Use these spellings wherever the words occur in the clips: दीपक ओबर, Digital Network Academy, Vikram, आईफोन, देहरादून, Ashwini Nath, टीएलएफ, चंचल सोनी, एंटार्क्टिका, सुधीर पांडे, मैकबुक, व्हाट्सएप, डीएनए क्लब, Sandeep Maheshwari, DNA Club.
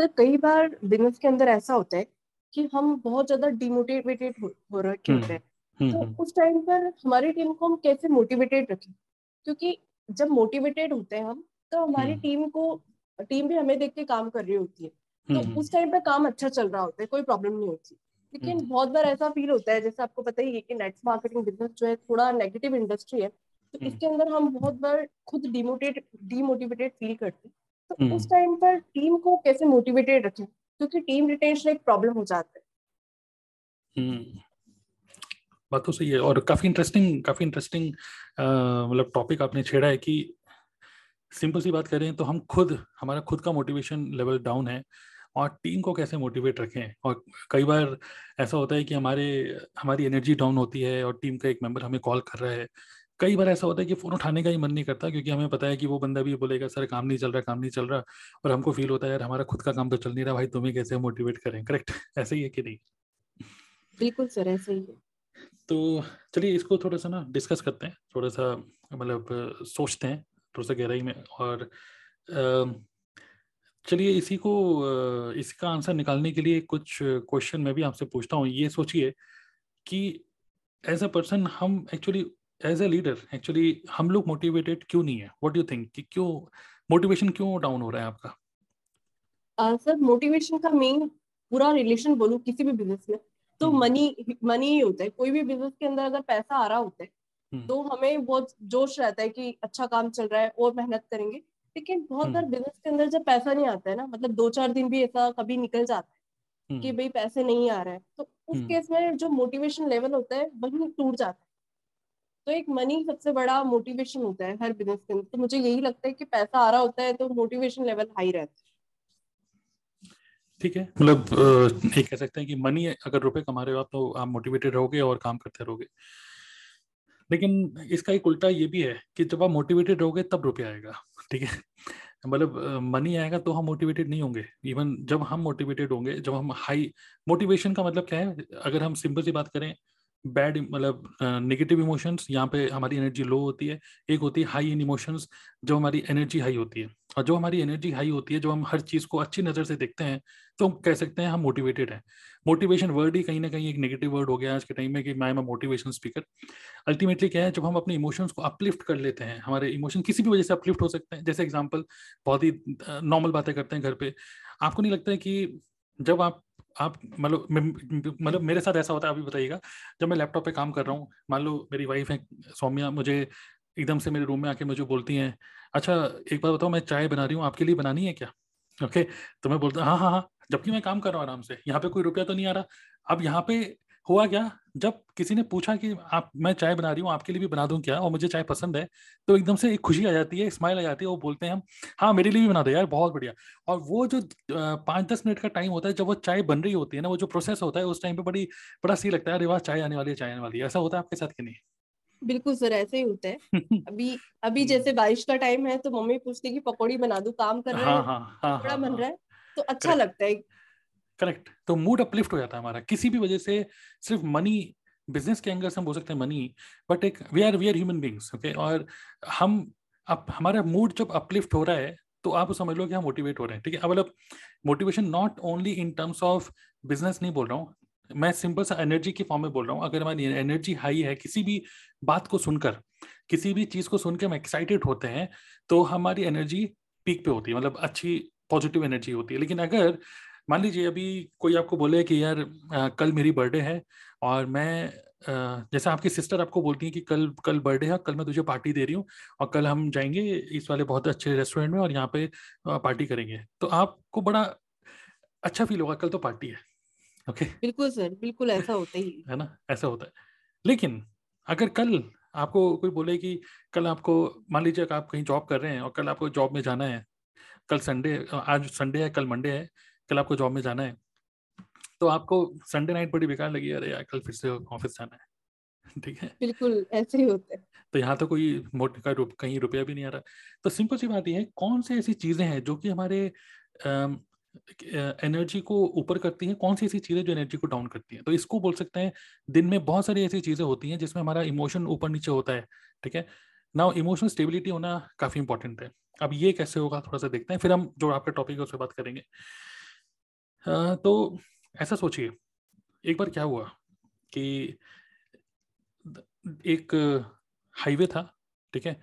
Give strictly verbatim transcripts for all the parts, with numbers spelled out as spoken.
Sir कई बार business के अंदर ऐसा होता है कि हम बहुत ज्यादा डिमोटिवेटेड हो, हो रखे होते हैं, तो उस टाइम पर हमारी टीम को हम कैसे मोटिवेटेड रखें? क्योंकि जब मोटिवेटेड होते हैं हम तो हमारी टीम को टीम भी हमें देख के काम कर रही होती है, तो उस टाइम पर काम अच्छा चल रहा होता है, कोई प्रॉब्लम नहीं होती। लेकिन बहुत बार ऐसा फील होता है, जैसे आपको पता ही है कि नेट मार्केटिंग बिजनेस जो है थोड़ा नेगेटिव इंडस्ट्री है, तो इसके अंदर हम बहुत बार खुद डिमोटिवेटेड डिमोटिवेटेड फील करते हैं। तो उस टाइम पर टीम को कैसे मोटिवेटेड रखें, क्योंकि टीम रिटेंशन एक प्रॉब्लम हो जाता है। बात तो सही है और काफी इंटरेस्टिंग काफी इंटरेस्टिंग मतलब टॉपिक आपने छेड़ा है कि सिंपल सी बात करें तो हम खुद हमारा खुद का मोटिवेशन लेवल डाउन है और टीम को कैसे मोटिवेट रखें। और कई बार ऐसा होता है कि हमारे हमारी एनर्जी डाउन होती है और टीम का एक मेंबर हमें कॉल कर रहा है, कई बार ऐसा होता है कि फ़ोन उठाने का ही मन नहीं करता क्योंकि हमें पता है कि वो बंदा भी बोलेगा सर काम नहीं चल रहा काम नहीं चल रहा और हमको फील होता है यार हमारा खुद का काम तो चल नहीं रहा, भाई तुम्हें कैसे मोटिवेट करें। करेक्ट, ऐसे ही है कि नहीं? बिल्कुल सर ऐसे ही है। तो चलिए इसको थोड़ा सा ना डिस्कस करते हैं, थोड़ा सा मतलब सोचते हैं थोड़ा सा गहराई में और चलिए इसी को इसका आंसर निकालने के लिए कुछ क्वेश्चन मैं भी आपसे पूछता हूँ। ये सोचिए कि एज अ पर्सन हम actually as a leader actually हम लोग मोटिवेटेड क्यों नहीं है? व्हाट डू यू थिंक कि क्यों मोटिवेशन क्यों डाउन हो रहा है आपका? आ, सर मोटिवेशन का मेन पूरा रिलेशन बोलूँ किसी भी बिजनेस में तो मनी मनी ही होता है। कोई भी बिजनेस के अंदर अगर पैसा आ रहा होता है तो हमें बहुत जोश रहता है कि अच्छा काम चल रहा है और मेहनत करेंगे। लेकिन बहुत बार बिजनेस के अंदर जब पैसा नहीं आता है ना, मतलब दो चार दिन भी ऐसा कभी निकल जाता है कि भाई पैसे नहीं आ रहा है, तो उस केस में जो मोटिवेशन लेवल होता है वही टूट जाता है। तो एक मनी सबसे बड़ा मोटिवेशन होता है हर बिजनेस के अंदर। तो मुझे यही लगता है कि पैसा आ रहा होता है तो मोटिवेशन लेवल हाई रहता है। ठीक है, मतलब ये कह सकते हैं कि मनी अगर रुपए कमा रहे हो आप तो आप मोटिवेटेड रहोगे और काम करते रहोगे। लेकिन इसका एक उल्टा ये भी है कि जब आप मोटिवेटेड रहोगे तब रुपया आएगा। ठीक है, मतलब मनी आएगा तो हम मोटिवेटेड नहीं होंगे। इवन जब हम मोटिवेटेड होंगे, जब हम हाई मोटिवेशन का मतलब क्या है, अगर हम सिंपल सी बात करें बैड मतलब नेगेटिव इमोशंस, यहाँ पे हमारी एनर्जी लो होती है। एक होती है हाई इन इमोशंस, जो हमारी एनर्जी हाई होती है। और जो हमारी एनर्जी हाई होती है, जो हम हर चीज़ को अच्छी नज़र से देखते हैं, तो हम कह सकते हैं हम मोटिवेटेड हैं। मोटिवेशन वर्ड ही कहीं ना कहीं एक नेगेटिव वर्ड हो गया आज के टाइम में कि मैं am a motivation speaker. Ultimately क्या है, जब हम अपने इमोशंस को अपलिफ्ट कर लेते हैं, हमारे इमोशन किसी भी वजह से अपलिफ्ट हो सकते हैं। जैसे एग्जाम्पल, बहुत ही नॉर्मल बातें करते हैं घर पर। आपको नहीं लगता है कि जब आप आप मतलब मतलब मेरे साथ ऐसा होता है, आप भी बताइएगा, जब मैं लैपटॉप पे काम कर रहा हूँ, मान लो मेरी वाइफ है सौम्या, मुझे एकदम से मेरे रूम में आके मुझे बोलती हैं अच्छा एक बार बताओ मैं चाय बना रही हूँ, आपके लिए बनानी है क्या? ओके, तो मैं बोलता हूँ हाँ हाँ हाँ, जबकि मैं काम कर रहा हूँ आराम से, यहाँ पे कोई रुपया तो नहीं आ रहा। अब यहाँ पे हुआ क्या, जब किसी ने पूछा कि आप मैं चाय बना रही हूँ आपके लिए भी बना दूँ क्या और मुझे चाय पसंद है, तो एकदम से एक खुशी आ जाती है, स्माइल आ जाती है। वो बोलते हैं हम हाँ मेरे लिए भी बना दो यार, बहुत बढ़िया। और वो जो पाँच दस मिनट का टाइम होता है जब वो चाय बन रही होती है ना, वो जो प्रोसेस होता है उस टाइम पे बड़ी बड़ा सी लगता है, अरे वाह चाय आने वाली है चाय आने वाली है। ऐसा होता है आपके साथ कि नहीं? बिल्कुल सर ऐसे ही होता है। अभी अभी जैसे बारिश का टाइम है तो मम्मी पूछती है कि पकौड़ी बना दूं, काम कर रहा है थोड़ा बन रहा है तो अच्छा लगता है। करेक्ट, तो मूड अपलिफ्ट हो जाता है हमारा किसी भी वजह से। सिर्फ मनी बिजनेस के एंगल से हम बोल सकते हैं मनी, बट एक we are we are human beings. Okay, और हम अब हमारा मूड जब अपलिफ्ट हो रहा है तो आप समझ लो कि हम मोटिवेट हो रहे हैं। ठीक है, अब मतलब motivation not only in terms of business नहीं बोल रहा हूँ मैं, सिंपल सा एनर्जी के फॉर्म में बोल रहा हूँ। अगर हमारी एनर्जी हाई है, किसी भी बात को सुनकर किसी भी चीज़ को सुनकर हम एक्साइटेड होते हैं तो हमारी एनर्जी पीक पे होती है, मतलब अच्छी पॉजिटिव एनर्जी होती है। लेकिन अगर मान लीजिए अभी कोई आपको बोले कि यार आ, कल मेरी बर्थडे है और मैं आ, जैसे आपकी सिस्टर आपको बोलती है कि कल कल बर्थडे है, कल मैं तुझे पार्टी दे रही हूँ और कल हम जाएंगे इस वाले बहुत अच्छे रेस्टोरेंट में और यहाँ पे आ, पार्टी करेंगे, तो आपको बड़ा अच्छा फील होगा कल तो पार्टी है। ओके, बिल्कुल सर, बिल्कुल ऐसा होता ही है ना, ऐसा होता है। लेकिन अगर कल आपको कोई बोले कि कल आपको मान लीजिए आप कहीं जॉब कर रहे हैं और कल आपको जॉब में जाना है, कल संडे, आज संडे है कल मंडे है, कल आपको जॉब में जाना है, तो आपको संडे नाइट बड़ी बेकार लगी, अरे यार कल फिर से ऑफिस जाना है। ठीक है, बिल्कुल ऐसे ही होता है। तो यहाँ तो कोई मोट का रुप, कहीं रुपया भी नहीं आ रहा। तो सिंपल सी बात यह है, कौन सी ऐसी चीज़ें हैं जो कि हमारे एनर्जी को ऊपर करती हैं, कौन सी ऐसी चीज़ें जो एनर्जी को डाउन करती हैं? तो इसको बोल सकते हैं दिन में बहुत सारी ऐसी चीज़ें होती हैं जिसमें हमारा इमोशन ऊपर नीचे होता है। ठीक है ना, इमोशनल स्टेबिलिटी होना काफ़ी इंपॉर्टेंट है। अब ये कैसे होगा थोड़ा सा देखते हैं, फिर हम जो आपका टॉपिक है उस पर बात करेंगे। तो ऐसा सोचिए, एक बार क्या हुआ कि एक हाईवे था, ठीक है,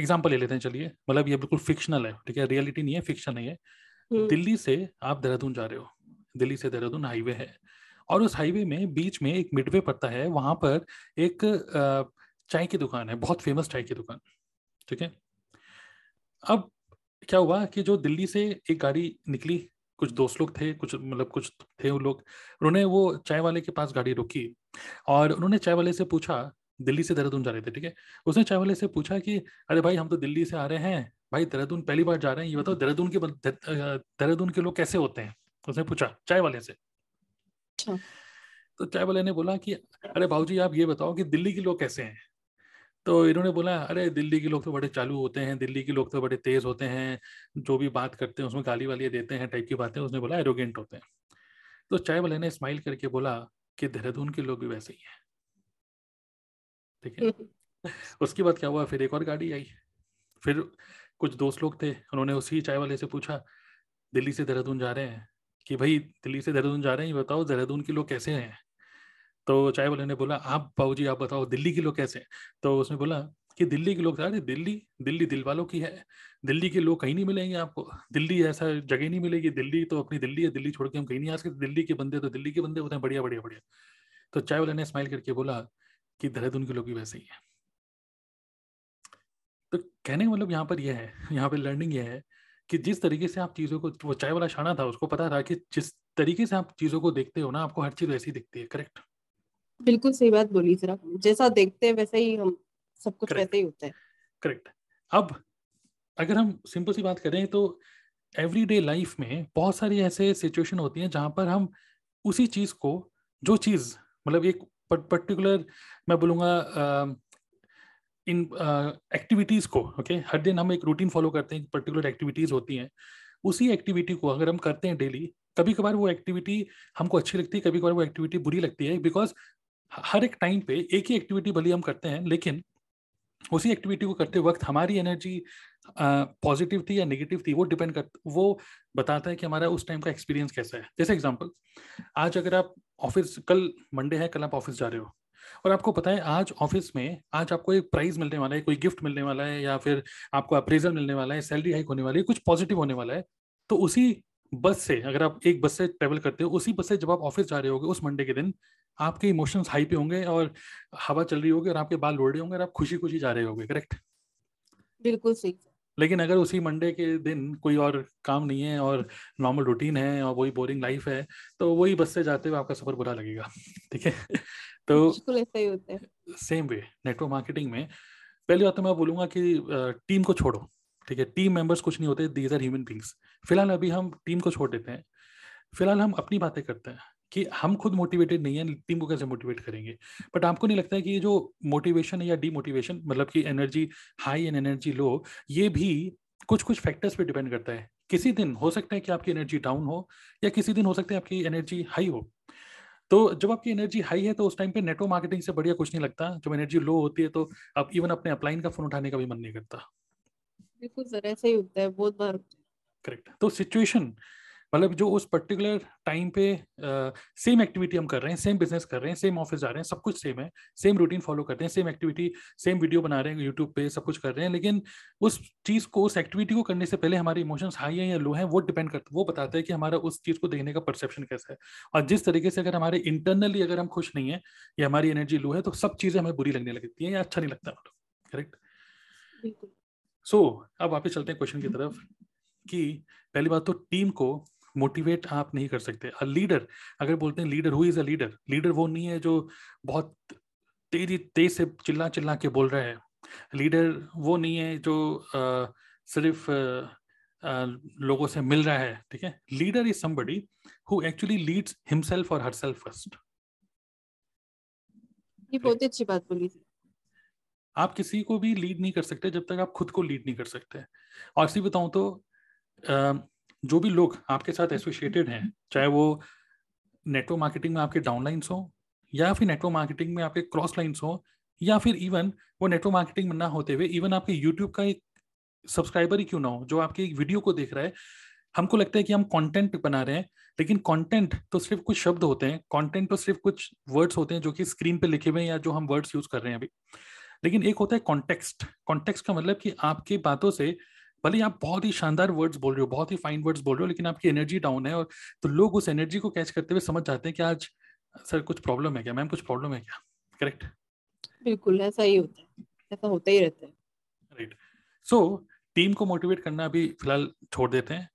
एग्जाम्पल ले लेते हैं, चलिए, मतलब ये बिल्कुल फिक्शनल है, ठीक है, रियलिटी नहीं है, फिक्शन नहीं है। दिल्ली से आप देहरादून जा रहे हो, दिल्ली से देहरादून हाईवे है, और उस हाईवे में बीच में एक मिडवे पड़ता है, वहां पर एक चाय की दुकान है, बहुत फेमस चाय की दुकान, ठीक है। अब क्या हुआ कि जो दिल्ली से एक गाड़ी निकली, कुछ दोस्त लोग थे, कुछ मतलब कुछ थे वो लोग, उन्होंने वो चाय वाले के पास गाड़ी रोकी और उन्होंने चाय वाले से पूछा, दिल्ली से देहरादून जा रहे थे, ठीक है, उसने चाय वाले से पूछा कि अरे भाई, हम तो दिल्ली से आ रहे हैं, भाई देहरादून पहली बार जा रहे हैं, ये बताओ देहरादून के देहरादून के लोग कैसे होते हैं, उसने पूछा चाय वाले से। तो चाय वाले ने बोला कि अरे भाऊजी, आप ये बताओ कि दिल्ली के लोग कैसे हैं। तो इन्होंने बोला अरे दिल्ली के लोग तो बड़े चालू होते हैं, दिल्ली के लोग तो बड़े तेज होते हैं, जो भी बात करते हैं उसमें गाली वाली देते हैं टाइप की बातें, उसने बोला एरोगेंट होते हैं। तो चाय वाले ने स्माइल करके बोला कि देहरादून के लोग भी वैसे ही हैं, ठीक है। उसके बाद क्या हुआ, फिर एक और गाड़ी आई, फिर कुछ दोस्त लोग थे, उन्होंने उसी चाय वाले से पूछा, दिल्ली से देहरादून जा रहे हैं कि भाई दिल्ली से देहरादून जा रहे हैं, ये बताओ देहरादून के लोग कैसे हैं। तो चाय वाले ने बोला आप बाबूजी आप बताओ दिल्ली के लोग कैसे हैं। तो उसने बोला कि दिल्ली के लोग, अरे दिल्ली दिल्ली दिल वालों की है, दिल्ली के लोग कहीं नहीं मिलेंगे आपको, दिल्ली ऐसा जगह नहीं मिलेगी, दिल्ली तो अपनी दिल्ली है, दिल्ली छोड़ के हम कहीं नहीं आ सकते, दिल्ली के बंदे तो दिल्ली के बंदे होते हैं, बढ़िया बढ़िया बढ़िया। तो चाय वाले ने स्माइल करके बोला कि देहरादून के लोग भी वैसे ही हैं। तो कहने का मतलब यहाँ पर यह है, यहाँ पर लर्निंग यह है कि जिस तरीके से आप चीज़ों को, वो चाय वाला शाना था, उसको पता था कि जिस तरीके से आप चीज़ों को देखते हो ना, आपको हर चीज़ वैसी दिखती है। करेक्ट, बिल्कुल सही बात बोली सर, जैसा देखते हैं वैसे ही हम सब कुछ वैसे ही होता है। करेक्ट। अब अगर हम सिंपल सी बात करें तो एवरीडे लाइफ में बहुत सारी ऐसे सिचुएशन होती हैं जहाँ पर हम उसी चीज़ को, जो चीज़ मतलब एक पर्टिकुलर, मैं बोलूँगा इन एक्टिविटीज़ को, ओके okay? हर दिन हम एक रूटीन फॉलो करते हैं, पर्टिकुलर एक्टिविटीज़ होती हैं, उसी एक्टिविटी को अगर हम करते हैं डेली, कभी कभार वो एक्टिविटी हमको अच्छी लगती है, कभी कभार वो एक्टिविटी बुरी लगती है, बिकॉज हर एक टाइम पे एक ही एक्टिविटी भले हम करते हैं, लेकिन उसी एक्टिविटी को करते वक्त हमारी एनर्जी पॉजिटिव uh, थी या नेगेटिव थी, वो डिपेंड कर वो बताता है कि हमारा उस टाइम का एक्सपीरियंस कैसा है। जैसे एग्जाम्पल, आज अगर आप ऑफिस, कल मंडे है, कल आप ऑफिस जा रहे हो और आपको पता है आज ऑफिस में आज आपको एक प्राइज मिलने वाला है, कोई गिफ्ट मिलने वाला है, या फिर आपको अप्रेजल मिलने वाला है, सैलरी हाइक होने वाली है, कुछ पॉजिटिव होने वाला है। तो उसी बस से, अगर आप एक बस से ट्रेवल करते हो, उसी बस से जब आप ऑफिस जा रहे होगे उस मंडे के दिन, आपके इमोशंस हाई पे होंगे और हवा चल रही होगी और आपके बाल उड़ रहे होंगे और आप खुशी खुशी जा रहे होगे। करेक्ट, बिल्कुल सही। लेकिन अगर उसी मंडे के दिन कोई और काम नहीं है और नॉर्मल रूटीन है और वही बोरिंग लाइफ है, तो वही बस से जाते हुए आपका सफर बुरा लगेगा, ठीक है। तो बिल्कुल ऐसा ही होता है। सेम वे नेटवर्क मार्केटिंग में पहली बात तो मैं बोलूँगा कि टीम को छोड़ो, ठीक है, टीम मेंबर्स कुछ नहीं होते, दीज आर ह्यूमन बीइंग्स। फिलहाल अभी हम टीम को छोड़ देते हैं, फिलहाल हम अपनी बातें करते हैं कि हम खुद मोटिवेटेड नहीं है, टीम को कैसे मोटिवेट करेंगे। बट आपको नहीं लगता है कि ये जो मोटिवेशन या डीमोटिवेशन, मतलब कि energy high and energy low, ये भी कुछ कुछ फैक्टर्स पे डिपेंड करता है। किसी दिन हो सकता है कि आपकी एनर्जी डाउन हो या किसी दिन हो सकता है आपकी एनर्जी हाई हो। तो जब आपकी एनर्जी हाई है तो उस टाइम पे नेटवर्क मार्केटिंग से बढ़िया कुछ नहीं लगता। जब एनर्जी लो होती है तो आप इवन अपने अपलाइन का फोन उठाने का भी मन नहीं करता। बिल्कुल सर, ऐसा ही होता है, बहुत बार। करेक्ट। तो सिचुएशन मतलब जो उस पर्टिकुलर टाइम पे सेम एक्टिविटी हम कर रहे हैं, सेम बिजनेस कर रहे हैं, सेम ऑफिस जा रहे हैं, सब कुछ सेम है, सेम रूटीन फॉलो करते हैं, सेम एक्टिविटी, सेम वीडियो बना रहे हैं यूट्यूब पे, सब कुछ कर रहे हैं, लेकिन उस चीज़ को, उस एक्टिविटी को करने से पहले हमारे इमोशंस हाई है या लो है, वो डिपेंड करता है, वो बताता है कि हमारा उस चीज़ को देखने का परसेप्शन कैसा है। और जिस तरीके से अगर हमारे इंटरनली अगर हम खुश नहीं है या हमारी एनर्जी लो है तो सब चीज़ें हमें बुरी लगने लगती है या अच्छा नहीं लगता। करेक्ट। सो अब वापस चलते हैं क्वेश्चन की तरफ कि पहली बात तो टीम को मोटिवेट आप नहीं कर सकते। अ लीडर, अगर बोलते हैं leader, who is a leader, leader वो नहीं है जो बहुत तेजी तेज से चिल्ला चिल्ला के बोल रहा है। लीडर वो नहीं है जो आ, सिर्फ आ, आ, लोगों से मिल रहा है, ठीक है। Leader is somebody who actually leads himself और हरसेल्फ फर्स्ट। ये बहुत अच्छी बात बोली। आप किसी को भी लीड नहीं कर सकते जब तक आप खुद को लीड नहीं कर सकते। और इसी बताऊं तो Uh, जो भी लोग आपके साथ एसोसिएटेड हैं, चाहे वो नेटवर्क मार्केटिंग में आपके डाउनलाइंस हो या फिर नेटवर्क मार्केटिंग में आपके क्रॉस लाइंस हो, या फिर इवन वो नेटवर्क मार्केटिंग में ना होते हुए इवन आपके यूट्यूब का एक सब्सक्राइबर ही क्यों ना हो जो आपके एक वीडियो को देख रहा है, हमको लगता है कि हम कंटेंट बना रहे हैं, लेकिन कंटेंट तो सिर्फ कुछ शब्द होते हैं, कंटेंट तो सिर्फ कुछ वर्ड्स होते हैं जो कि स्क्रीन पे लिखे हुए हैं या जो हम वर्ड्स यूज कर रहे हैं अभी। लेकिन एक होता है कॉन्टेक्स्ट। कॉन्टेक्स्ट का मतलब कि आपकी बातों से भले आप बहुत ही शानदार वर्ड्स बोल रहे हो, बहुत ही फाइन वर्ड्स बोल रहे हो, लेकिन आपकी एनर्जी डाउन है, और तो लोग उस एनर्जी को कैच करते हुए समझ जाते हैं कि आज सर कुछ प्रॉब्लम है क्या, मैम कुछ प्रॉब्लम है क्या। करेक्ट, बिल्कुल ऐसा ही होता है, ऐसा होता ही रहता है। राइट, सो टीम को मोटिवेट करना अभी फिलहाल छोड़ देते हैं,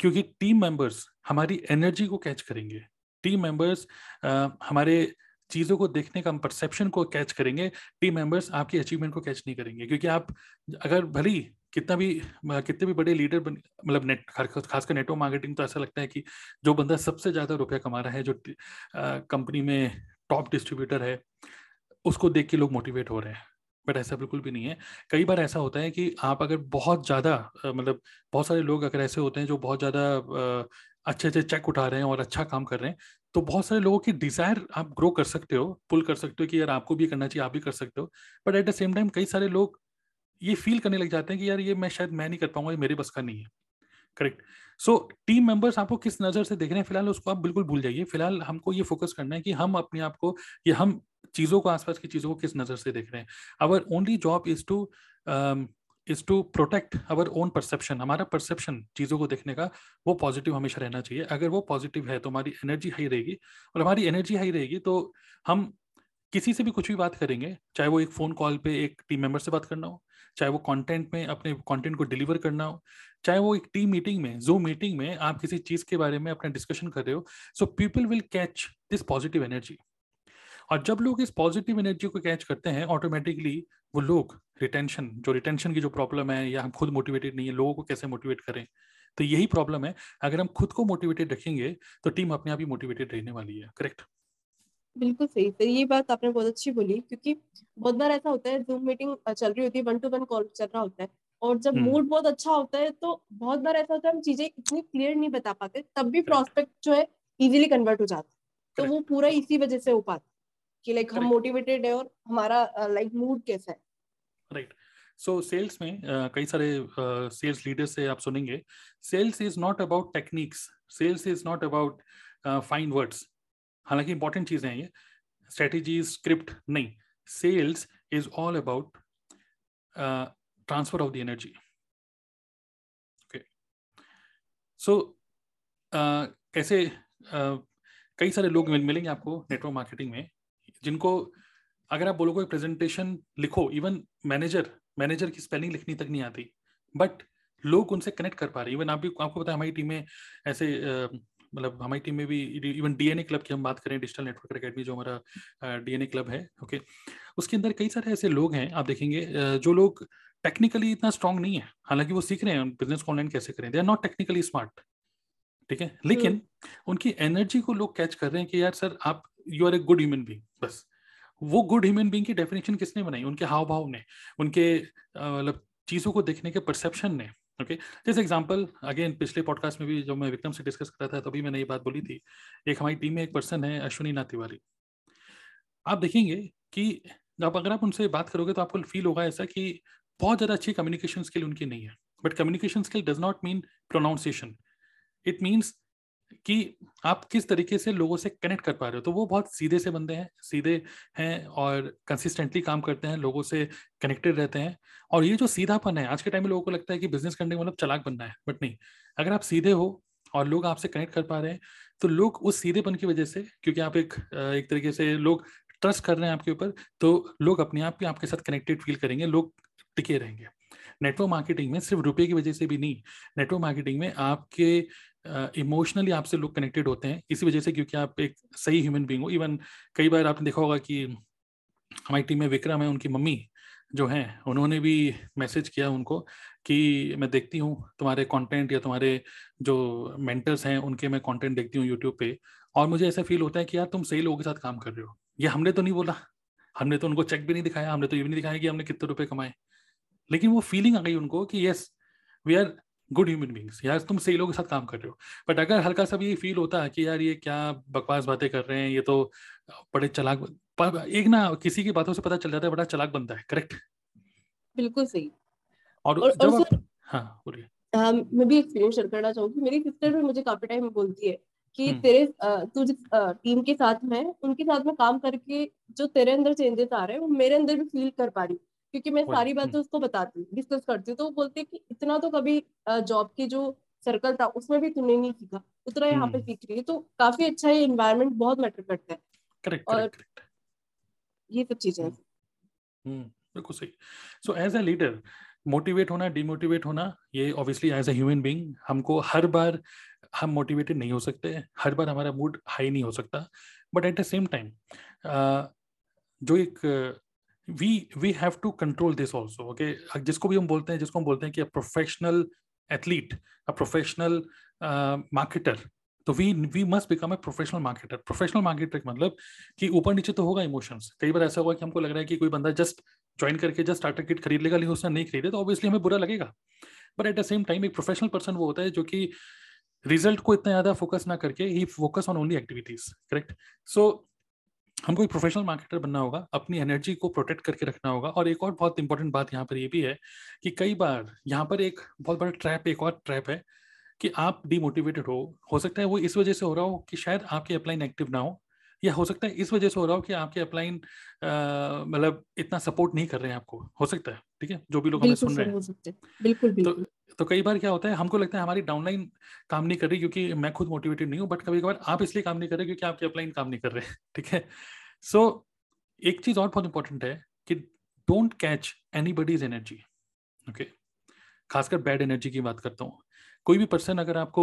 क्योंकि टीम मेंबर्स हमारी एनर्जी को कैच करेंगे, टीम मेंबर्स हमारे चीज़ों को देखने का, हम परसेप्शन को कैच करेंगे, टीम मेंबर्स आपकी अचीवमेंट को कैच नहीं करेंगे। क्योंकि आप अगर भली कितना भी कितने भी बड़े लीडर बन, मतलब नेट खासकर नेटवर्क मार्केटिंग तो ऐसा लगता है कि जो बंदा सबसे ज़्यादा रुपया कमा रहा है, जो कंपनी में टॉप डिस्ट्रीब्यूटर है, उसको देख के लोग मोटिवेट हो रहे हैं, बट ऐसा बिल्कुल भी नहीं है। कई बार ऐसा होता है कि आप अगर बहुत ज़्यादा मतलब बहुत सारे लोग अगर ऐसे होते हैं जो बहुत ज़्यादा अच्छे अच्छे चेक उठा रहे हैं और अच्छा काम कर रहे हैं, तो बहुत सारे लोगों की डिज़ायर आप ग्रो कर सकते हो, पुल कर सकते हो कि यार आपको भी करना चाहिए, आप भी कर सकते हो। But at the same time कई सारे लोग ये फील करने लग जाते हैं कि यार ये मैं शायद मैं नहीं कर पाऊंगा, ये मेरे बस का नहीं है। करेक्ट, सो टीम मेंबर्स आपको किस नज़र से देख रहे हैं फिलहाल उसको आप बिल्कुल भूल जाइए। फिलहाल हमको ये फोकस करना है कि हम अपने आप को या हम चीज़ों को, आसपास की चीज़ों को किस नज़र से देख रहे हैं। Our only job is to is to protect our own perception. हमारा परसेप्शन चीज़ों को देखने का वो पॉजिटिव हमेशा रहना चाहिए। अगर वो पॉजिटिव है तो हमारी एनर्जी हाई रहेगी, और हमारी एनर्जी हाई रहेगी तो हम किसी से भी कुछ भी बात करेंगे, चाहे वो एक फ़ोन कॉल पे एक टीम मेंबर से बात करना हो, चाहे वो कंटेंट में अपने कंटेंट को डिलीवर करना हो, चाहे वो एक टीम मीटिंग में, जूम मीटिंग में आप किसी चीज़ के बारे में अपना डिस्कशन कर रहे हो। So people will catch this positive energy, और जब लोग इस पॉजिटिव एनर्जी को कैच करते हैं ऑटोमेटिकली वो लोग रिटेंशन, जो रिटेंशन की जो प्रॉब्लम है, या हम खुद मोटिवेटेड नहीं है, लोगों को कैसे मोटिवेट करें, तो यही प्रॉब्लम है। अगर हम खुद को मोटिवेटेड रखेंगे तो टीम अपने आप ही मोटिवेटेड रहने वाली है। करेक्ट, बिल्कुल सही सर, ये बात आपने बहुत अच्छी बोली, क्योंकि बहुत बार ऐसा होता है जूम मीटिंग चल रही होती है, वन टू वन कॉल चल रहा होता है, और जब मूड बहुत अच्छा होता है तो बहुत बार ऐसा होता है हम चीजें इतनी क्लियर नहीं बता पाते, तब भी प्रोस्पेक्ट जो है इजीली कन्वर्ट हो जाता है। तो वो पूरा इसी वजह से हो पाता कि लाइक हम मोटिवेटेड है और हमारा लाइक मूड कैसा है। राइट, सो सेल्स में कई सारे सेल्स लीडर से आप सुनेंगे, sales is not about techniques, sales is not about fine words, हालांकि इंपॉर्टेंट चीज़ें हैं ये, स्ट्रेटेजी स्क्रिप्ट नहीं। Sales is all about transfer of the energy. Okay, so कैसे uh, कई सारे लोग मिलेंगे आपको नेटवर्क मार्केटिंग में जिनको अगर आप बोलोगे प्रेजेंटेशन लिखो, इवन मैनेजर मैनेजर की स्पेलिंग लिखनी तक नहीं आती, बट लोग उनसे कनेक्ट कर पा रहे हैं। इवन आप भी, आपको पता है हमारी टीम में ऐसे uh, मतलब हमारी टीम में भी, इवन डीएनए क्लब की हम बात करें, डिजिटल नेटवर्क एकेडमी जो हमारा डीएनए क्लब है, ओके, उसके अंदर कई सारे ऐसे लोग हैं आप देखेंगे जो लोग टेक्निकली इतना स्ट्रांग नहीं है, हालांकि वो सीख रहे हैं बिजनेस ऑनलाइन कैसे करें, they are not technically smart, ठीक है, लेकिन उनकी एनर्जी को लोग कैच कर रहे हैं कि यार सर आप you are a good human being. बस वो गुड ह्यूमन बीइंग की डेफिनेशन किसने बनाई? उनके हाव भाव ने, उनके मतलब चीज़ों को देखने के परसेप्शन ने। ओके, जैसे एग्जांपल अगेन पिछले पॉडकास्ट में भी जो मैं विक्रम से डिस्कस कर रहा था तभी मैंने ये बात बोली थी, एक हमारी टीम में एक पर्सन है अश्विनी नाथ वाली, आप देखेंगे कि आप अगर आप उनसे बात करोगे तो आपको फील होगा ऐसा कि बहुत ज़्यादा अच्छी कम्युनिकेशन स्किल उनकी नहीं है। But communication skill does not mean pronunciation, it means कि आप किस तरीके से लोगों से कनेक्ट कर पा रहे हो। तो वो बहुत सीधे से बंदे हैं, सीधे हैं और कंसिस्टेंटली काम करते हैं, लोगों से कनेक्टेड रहते हैं। और ये जो सीधापन है, आज के टाइम में लोगों को लगता है कि बिजनेस करने का मतलब चालाक बनना है, बट नहीं, अगर आप सीधे हो और लोग आपसे कनेक्ट कर पा रहे हैं तो लोग उस सीधेपन की वजह से, क्योंकि आप एक एक तरीके से लोग ट्रस्ट कर रहे हैं आपके ऊपर, तो लोग अपने आप भी आपके साथ कनेक्टेड फील करेंगे, लोग टिके रहेंगे। नेटवर्क मार्केटिंग में सिर्फ रुपये की वजह से भी नहीं, नेटवर्क मार्केटिंग में आपके इमोशनली uh, आपसे लोग कनेक्टेड होते हैं इसी वजह से, क्योंकि आप एक सही ह्यूमन बीइंग हो। इवन कई बार आपने देखा होगा कि हमारी टीम में विक्रम है, उनकी मम्मी जो हैं उन्होंने भी मैसेज किया उनको कि मैं देखती हूँ तुम्हारे कंटेंट या तुम्हारे जो मेंटर्स हैं उनके मैं कंटेंट देखती हूँ यूट्यूब पे, और मुझे ऐसा फील होता है कि यार तुम सही लोगों के साथ काम कर रहे हो। ये हमने तो नहीं बोला, हमने तो उनको चेक भी नहीं दिखाया, हमने तो ये भी नहीं दिखाया कि हमने कितने रुपये कमाए, लेकिन वो फीलिंग आ गई उनको कि yes we are good human beings, यार तुम सही लोगों के साथ काम कर रहे हो। बट अगर हल्का सा भी ये फील होता है कि यार ये क्या बकवास बातें कर रहे हैं, ये तो बड़े चालाक, एक ना किसी की बातों से पता चल जाता है बड़ा चालाक बनता है। करेक्ट, बिल्कुल सही। और, और जब और आप, हाँ बोलिए um, मैं भी एक्सपीरियंस शेयर करना चाहूँगी। मेरी सिस्टर भी मुझे काफी टाइम बोलती है कि तेरे तू जिस टीम के साथ में उनके साथ में काम करके जो तेरे अंदर चेंजेस आ रहे हैं वो मेरे अंदर भी फील कर पा रही, क्योंकि मैं सारी बातें उसको बताती हूँ, डिस्कस करती हूँ, तो वो बोलते हैं कि इतना तो कभी जॉब की जो सर्कल था उसमें भी तूने नहीं सीखा, उतना यहाँ पे सीख रही है। तो काफी अच्छा ये एनवायरनमेंट बहुत मैटर करता है। करेक्ट, और करेक्ट, ये सब चीजें हम्म बिल्कुल सही। So as a leader motivate होना, डिमोटिवेट होना, ये obviously as a human being हमको हर बार हम मोटिवेटेड नहीं हो सकते, हर बार हमारा मूड हाई नहीं हो सकता, but at the same time जो एक we we have to control this also. Okay, जिसको भी हम बोलते हैं जिसको हम बोलते हैं कि a professional athlete, a professional marketer, तो we we must become a professional marketer. Professional marketer मतलब कि ऊपर नीचे तो होगा इमोशंस, कई बार ऐसा होगा कि हमको लग रहा है कि कोई बंदा जस्ट ज्वाइन करके जस्ट स्टार्टर किट खरीद लेगा लेकिन उसने नहीं खरीदे, तो ऑब्वियसली हमें बुरा लगेगा। But at the same time एक प्रोफेशनल पर्सन वो होता है जो कि रिजल्ट को इतना ज़्यादा फोकस ना करके ही focus on only activities. Correct, so हमको एक प्रोफेशनल मार्केटर बनना होगा, अपनी एनर्जी को प्रोटेक्ट करके रखना होगा। और एक और बहुत इंपॉर्टेंट बात यहाँ पर ये भी है कि कई बार यहाँ पर एक बहुत बड़ा ट्रैप, एक और ट्रैप है कि आप डिमोटिवेटेड हो हो सकता है वो इस वजह से हो रहा हो कि शायद आपके अपलाइन एक्टिव ना हो, या हो सकता है इस वजह से हो रहा हो कि आपके अपलाइन मतलब इतना सपोर्ट नहीं कर रहे हैं आपको, हो सकता है। ठीक है, जो भी लोग हमें सुन रहे हैं, बिल्कुल बिल्कुल। तो कई बार क्या होता है हमको लगता है हमारी डाउनलाइन काम नहीं कर रही क्योंकि मैं खुद मोटिवेटेड नहीं हूँ, बट कभी कभार आप इसलिए काम नहीं कर रहे क्योंकि आपके अपलाइन काम नहीं कर रहे हैं। ठीक है, सो so, एक चीज़ और बहुत इंपॉर्टेंट है कि don't catch anybody's energy. Okay, खासकर बैड एनर्जी की बात करता हूँ। कोई भी पर्सन अगर आपको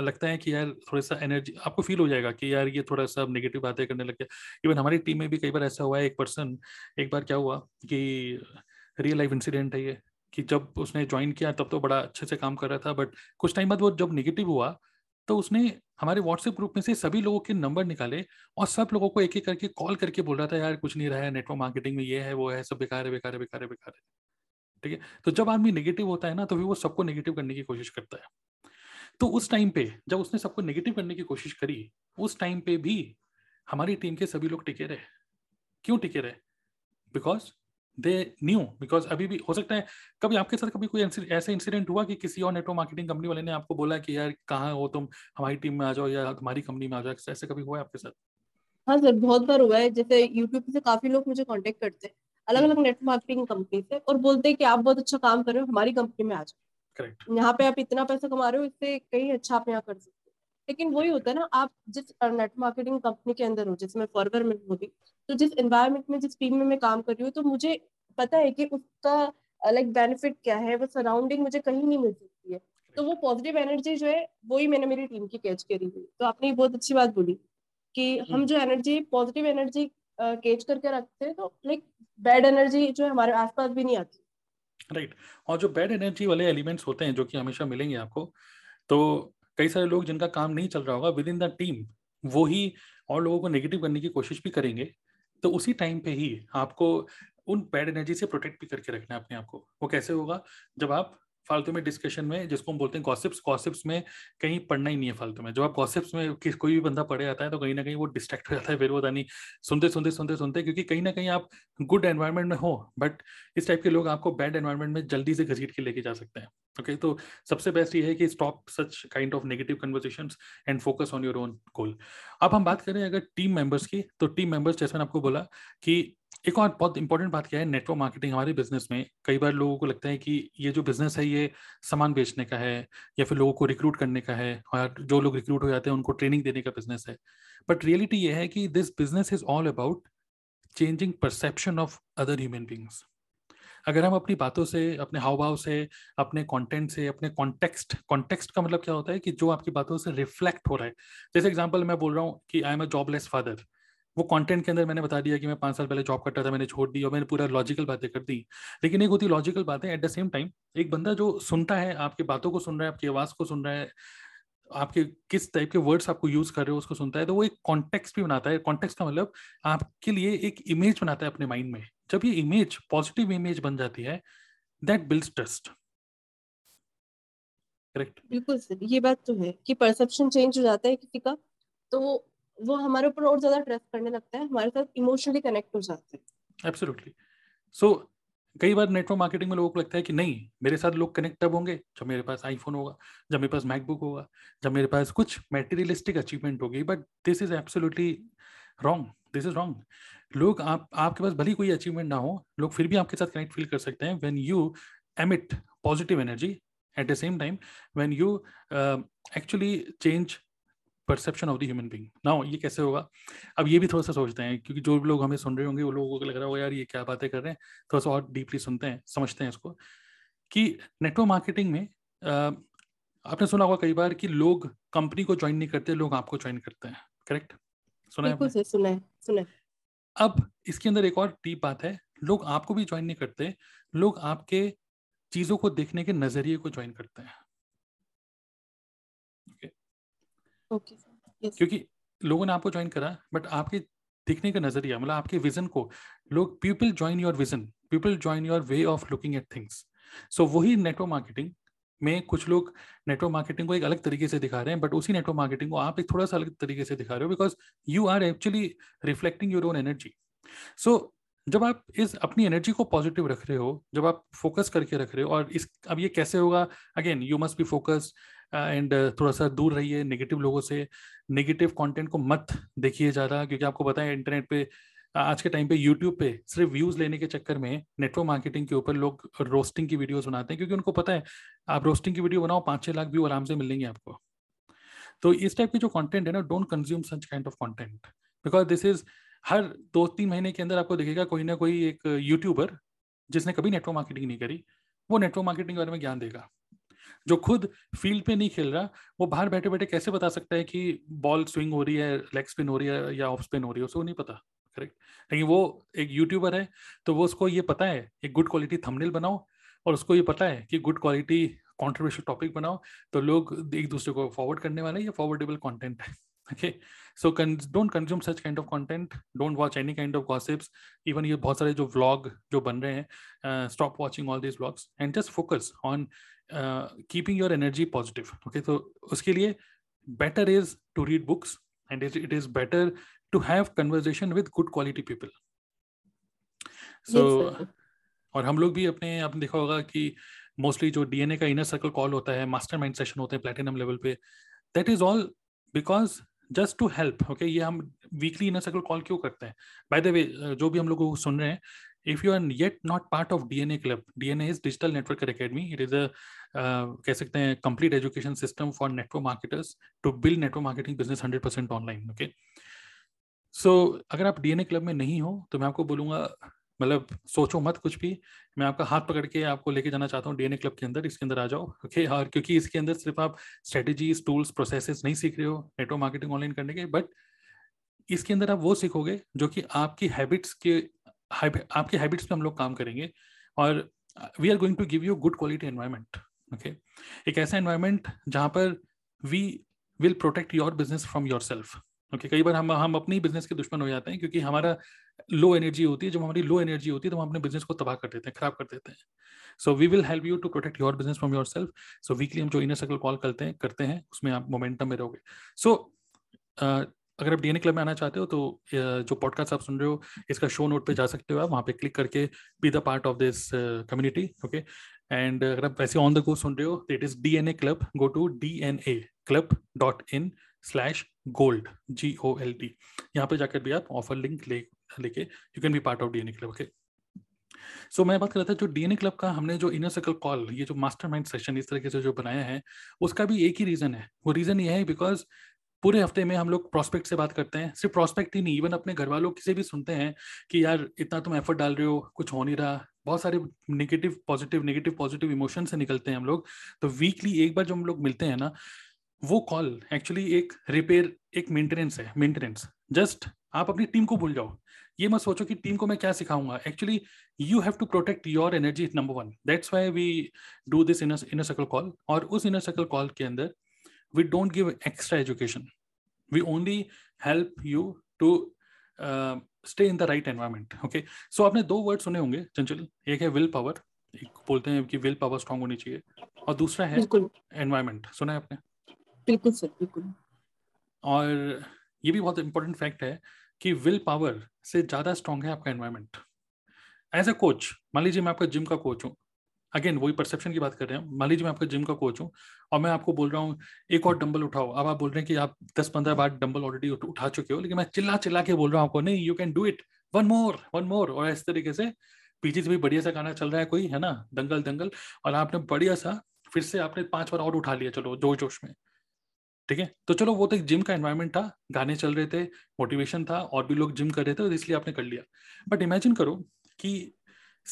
लगता है कि यार थोड़ा सा एनर्जी आपको फील हो जाएगा कि यार ये थोड़ा सा नेगेटिव बातें करने लग गया, इवन हमारी टीम में भी कई बार ऐसा हुआ है। एक पर्सन एक बार क्या हुआ कि रियल लाइफ इंसिडेंट है ये, कि जब उसने ज्वाइन किया तब तो बड़ा अच्छे से काम कर रहा था, बट कुछ टाइम बाद वो जब नेगेटिव हुआ तो उसने हमारे व्हाट्सएप ग्रुप में से सभी लोगों के नंबर निकाले और सब लोगों को एक एक करके कॉल करके बोल रहा था यार कुछ नहीं रहा है, नेटवर्क मार्केटिंग में ये है वो है, सब बेकार है बेकार है बेकार है बेकार है। ठीक है, तो जब आदमी नेगेटिव होता है ना तो फिर वो सबको नेगेटिव करने की कोशिश करता है। तो उस टाइम पे जब उसने सबको नेगेटिव करने की कोशिश करी, उस टाइम पे भी हमारी टीम के सभी लोग टिके रहे। क्यों टिके रहे? बिकॉज दे न्यू, बिकॉज अभी भी हो सकता है कभी आपके साथ कभी कोई ऐसा इंसिडेंट हुआ कि किसी और नेटवर्क मार्केटिंग कंपनी वाले ने आपको बोला कि यार कहाँ हो तुम, हमारी टीम में आ जाओ या तुम्हारी कंपनी में आ जाओ, ऐसे कभी हुआ है आपके साथ? हाँ सर, बहुत बार हुआ है। जैसे यूट्यूब से काफी लोग मुझे कॉन्टेक्ट करते हैं अलग अलग नेटवर्क मार्केटिंग कंपनी से और बोलते हैं कि आप बहुत अच्छा काम कर रहे हो, हमारी कंपनी में आ जाओ। करेक्ट, यहाँ पे आप इतना पैसा कमा रहे हो, इससे कहीं अच्छा आप यहाँ कर सकते हो। लेकिन वही होता है ना, आप जिस नेटवर्क मार्केटिंग कंपनी के अंदर हो, जैसे मैं फॉरवर में होगी तो जिस एनवायरमेंट में जिस टीम में मैं काम कर रही हूँ तो मुझे पता है कि उसका लाइक बेनिफिट क्या है, वो सराउंडिंग मुझे कहीं नहीं मिल सकती है। तो वो पॉजिटिव एनर्जी जो है वही मैंने मेरी टीम की कैच करी हुई। तो आपने बहुत अच्छी बात बोली कि हम जो एनर्जी पॉजिटिव एनर्जी कैच करके रखते हैं तो लाइक बैड एनर्जी जो है हमारे आसपास भी नहीं आती। राइट, और जो बैड एनर्जी वाले एलिमेंट्स होते हैं जो कि हमेशा मिलेंगे आपको, तो कई सारे लोग जिनका काम नहीं चल रहा होगा विद इन द टीम, वो ही और लोगों को नेगेटिव करने की कोशिश भी करेंगे। तो उसी टाइम पे ही आपको उन बैड एनर्जी से प्रोटेक्ट भी करके रखना है अपने आप को। वो कैसे होगा? जब आप फालतू में डिस्कशन में, जिसको हम बोलते हैं गॉसिप्स, गॉसिप्स में कहीं पढ़ना ही नहीं है फालतू में। जब आप गॉसिप्स में कि कोई भी बंदा पढ़े आता है तो कहीं ना कहीं वो डिस्ट्रैक्ट हो जाता है, फिर वो दानी सुनते सुनते सुनते सुनते, क्योंकि कहीं ना कहीं आप गुड एनवायरनमेंट में हो बट इस टाइप के लोग आपको बैड एनवायरनमेंट में जल्दी से घसीट के लेके जा सकते हैं। ओके, तो सबसे बेस्ट ये है कि stop such kind of negative conversations and focus on your own goal. अब हम बात करें अगर टीम मेंबर्स की, तो टीम मेंबर्स जैसे मैंने आपको बोला कि एक और बहुत इंपॉर्टेंट बात क्या है नेटवर्क मार्केटिंग हमारे बिजनेस में, कई बार लोगों को लगता है कि ये जो बिजनेस है ये सामान बेचने का है या फिर लोगों को रिक्रूट करने का है और जो लोग रिक्रूट हो जाते हैं उनको ट्रेनिंग देने का बिजनेस है। बट रियलिटी ये है कि this business is all about changing perception of other human beings. अगर हम अपनी बातों से, अपने हाव भाव से, अपने कंटेंट से, अपने कॉन्टेक्स्ट, कॉन्टेक्स्ट का मतलब क्या होता है कि जो आपकी बातों से रिफ्लेक्ट हो रहा है। जैसे एग्जांपल मैं बोल रहा हूँ कि I am a jobless father, वो कंटेंट के अंदर मैंने बता दिया कि मैं पाँच साल पहले जॉब करता था, मैंने छोड़ दी और मैंने पूरा लॉजिकल बातें कर दी। लेकिन एक होती लॉजिकल बातें, एट द सेम टाइम एक बंदा जो सुनता है, आपकी बातों को सुन रहा है, आपकी आवाज़ को सुन रहा है, आपके किस टाइप के वर्ड्स आपको यूज़ कर रहे हो उसको सुनता है, तो वो एक कॉन्टेक्स्ट भी बनाता है। कॉन्टेक्स्ट का मतलब आपके लिए एक इमेज बनाता है अपने माइंड में। जब ये इमेज पॉजिटिव इमेज बन जाती है, दैट बिल्ड्स ट्रस्ट। करेक्ट, बिल्कुल सर, ये बात तो है कि परसेप्शन चेंज हो जाता है किसी का तो वो हमारे ऊपर और ज्यादा ट्रस्ट करने लगता है, हमारे साथ इमोशनली कनेक्ट हो जाते हैं। एब्सोल्युटली। सो कई बार नेटवर्क मार्केटिंग में लोगों को लगता है कि नहीं, मेरे साथ लोग कनेक्ट तब होंगे जब मेरे पास आईफोन होगा, जब मेरे पास मैकबुक होगा, जब मेरे पास कुछ मटेरियलिस्टिक अचीवमेंट होगी। But this is absolutely wrong, this is wrong. लोग आप आपके पास भली कोई अचीवमेंट ना हो, लोग फिर भी आपके साथ कनेक्ट फील कर सकते हैं when you emit positive energy, at the same time when you actually change perception of the human being. Now ये कैसे होगा? अब ये भी थोड़ा सा सोचते हैं, क्योंकि जो भी लोग हमें सुन रहे होंगे वो लोगों को लग रहा होगा यार ये क्या बातें कर रहे हैं। थोड़ा सा और डीपली सुनते हैं, समझते हैं इसको कि नेटवर्क मार्केटिंग में uh, आपने सुना होगा कई बार कि लोग कंपनी को ज्वाइन नहीं करते, लोग आपको ज्वाइन करते हैं। करेक्ट? सुना है, सुना है, सुना है। अब इसके अंदर एक और डीप बात है, लोग आपको भी ज्वाइन नहीं करते, लोग आपके चीजों को देखने के नजरिए को ज्वाइन करते हैं। okay. Okay. Yes. क्योंकि लोगों ने आपको ज्वाइन करा, बट आपके देखने का नजरिया, मतलब आपके विजन को लोग, people join your vision, people join your way of looking at things. So वही नेटवर्क मार्केटिंग में कुछ लोग नेटवर्क मार्केटिंग को एक अलग तरीके से दिखा रहे हैं, बट उसी नेटवर्क मार्केटिंग को आप एक थोड़ा सा अलग तरीके से दिखा रहे हो, because you are actually reflecting your own energy. So जब आप इस अपनी एनर्जी को पॉजिटिव रख रहे हो, जब आप फोकस करके रख रहे हो, और इस अब ये कैसे होगा? Again you must be focus and uh, uh, थोड़ा सा दूर रहिए नेगेटिव लोगों से, नेगेटिव कंटेंट को मत देखिए ज़्यादा, क्योंकि आपको पता है इंटरनेट पे आज के टाइम पे यूट्यूब पे सिर्फ व्यूज़ लेने के चक्कर में नेटवर्क मार्केटिंग के ऊपर लोग रोस्टिंग की वीडियोस बनाते हैं, क्योंकि उनको पता है आप रोस्टिंग की वीडियो बनाओ पाँच छः लाख व्यू आराम से मिलेंगे आपको। तो इस टाइप की जो कॉन्टेंट है ना, don't consume such kind of content, because this is हर दो तीन महीने के अंदर आपको दिखेगा कोई ना कोई एक यूट्यूबर जिसने कभी नेटवर्क मार्केटिंग नहीं करी, वो नेटवर्क मार्केटिंग के बारे में ज्ञान देगा। जो खुद फील्ड पे नहीं खेल रहा वो बाहर बैठे बैठे कैसे बता सकता है कि बॉल स्विंग हो रही है, लेग स्पिन हो रही है या ऑफ स्पिन हो रही है, उसको नहीं पता। करेक्ट? लेकिन वो एक यूट्यूबर है तो वो उसको ये पता है एक गुड क्वालिटी थंबनेल बनाओ, और उसको ये पता है कि गुड क्वालिटी कॉन्ट्रोवर्शियल टॉपिक बनाओ, तो लोग एक दूसरे को फॉरवर्ड करने वाले, ये फॉरवर्डेबल कॉन्टेंट है। Okay, so don't consume such kind of content, don't watch any kind of gossips, even ये बहुत सारे जो व्लॉग जो बन रहे हैं, stop watching all this vlogs and just focus on keeping your energy positive. Okay, तो उसके लिए better is to read books and it is better to have conversation with good quality people. So और हम लोग भी अपने आपने देखा होगा कि मोस्टली जो डीएनए का इनर सर्कल कॉल होता है, मास्टरमाइंड सेशन होते हैं प्लेटिनम लेवल पे, that is all because just to help. Okay, ये हम वीकली इनर सर्कल कॉल क्यों करते हैं? बाय द वे, जो भी हम लोग सुन रहे हैं, if you are yet not part of डीएनए क्लब, DNA is digital network academy, it is a कह सकते हैं complete education system for network marketers to build network marketing business hundred percent online. Okay, so अगर आप डीएनए क्लब में नहीं हो तो मैं आपको बोलूँगा, मतलब सोचो मत कुछ भी, मैं आपका हाथ पकड़ के आपको लेके जाना चाहता हूँ डीएनए क्लब के अंदर, इसके अंदर आ जाओ। ओके, और क्योंकि इसके अंदर सिर्फ आप स्ट्रेटजीज, टूल्स, प्रोसेसेस नहीं सीख रहे हो नेटवर्क मार्केटिंग ऑनलाइन करने के, बट इसके अंदर आप वो सीखोगे जो कि आपकी हैबिट्स के आपके हैबिट्स पे हम लोग काम करेंगे, और we are going to give you good quality environment. Okay, एक ऐसा एनवायरमेंट जहाँ पर we will protect your business from yourself. Okay, कई बार हम हम अपनी बिजनेस के दुश्मन हो जाते हैं क्योंकि हमारा लो एनर्जी होती है, जब हमारी लो एनर्जी होती है तो हम अपने बिजनेस को तबाह कर देते हैं, खराब कर देते हैं। So we will help you to protect your business from yourself. So weekly हम जो इनर सर्कल कॉल करते हैं करते हैं उसमें आप मोमेंटम में रहोगे। सो so, uh, अगर आप डीएनए क्लब में आना चाहते हो तो uh, जो पॉडकास्ट आप सुन रहे हो इसका शो नोट पे जा सकते हो, आप वहाँ पे क्लिक करके be the part of this community. Okay, and अगर आप वैसे ऑन द गो सुन रहे हो तो it is D N A club, go to D N A club dot in slash gold G O L D, यहाँ पे जाकर भी आप ऑफर लिंक ले लेके you can be part of डीएनए क्लब। Okay, so मैं बात कर रहा था जो डीएनए क्लब का हमने जो इनर सर्कल कॉल, ये जो मास्टरमाइंड सेशन इस तरीके से जो बनाया है, उसका भी एक ही रीजन है। वो रीजन ये है बिकॉज पूरे हफ्ते में हम लोग प्रॉस्पेक्ट से बात करते हैं, सिर्फ प्रॉस्पेक्ट ही नहीं, इवन अपने घर वालों से भी सुनते हैं कि यार इतना तुम एफर्ट डाल रहे हो, कुछ हो नहीं रहा। बहुत सारे negative positive negative positive emotion से निकलते हैं हम लोग। तो वीकली एक बार जो हम लोग मिलते हैं ना, वो कॉल एक्चुअली एक रिपेयर, एक मेंटेनेंस है। मेंटेनेंस, जस्ट आप अपनी टीम को भूल जाओ, ये मत सोचो कि टीम को मैं क्या सिखाऊंगा। Actually you have to protect your energy number one, that's why we do this inner inner circle call. और उस इनर सर्कल कॉल के अंदर we don't give extra education, we only help you to stay in the right environment. Okay, so आपने दो word सुने होंगे चंचल, एक है विल पावर, एक बोलते हैं कि विल पावर स्ट्रांग होनी चाहिए, और दूसरा है एनवायरमेंट। सुना है आपने? बिल्कुल सर, बिल्कुल। और ये भी बहुत इंपॉर्टेंट फैक्ट है कि विल पावर से ज़्यादा स्ट्रांग है आपका एनवायरमेंट। एज अ कोच, मान लीजिए मैं आपका जिम का कोच हूँ, अगेन वही परसेप्शन की बात कर रहे हैं, मान लीजिए मैं आपका जिम का कोच हूँ और मैं आपको बोल रहा हूँ एक और डंबल उठाओ, अब आप बोल रहे हैं कि आप दस पंद्रह बार डंबल ऑलरेडी उठा चुके हो, लेकिन मैं चिल्ला चिल्ला के बोल रहा हूँ आपको नहीं, you can do it, one more one more, और इस तरीके से पीछे से भी बढ़िया सा गाना चल रहा है कोई, है ना, दंगल दंगल, और आपने बढ़िया सा फिर से आपने पांच बार और उठा लिया, चलो जोश जोश में, ठीक है। तो चलो वो तो एक जिम का एनवायरनमेंट था, गाने चल रहे थे, मोटिवेशन था, और भी लोग जिम कर रहे थे, इसलिए आपने कर लिया। बट इमेजिन करो कि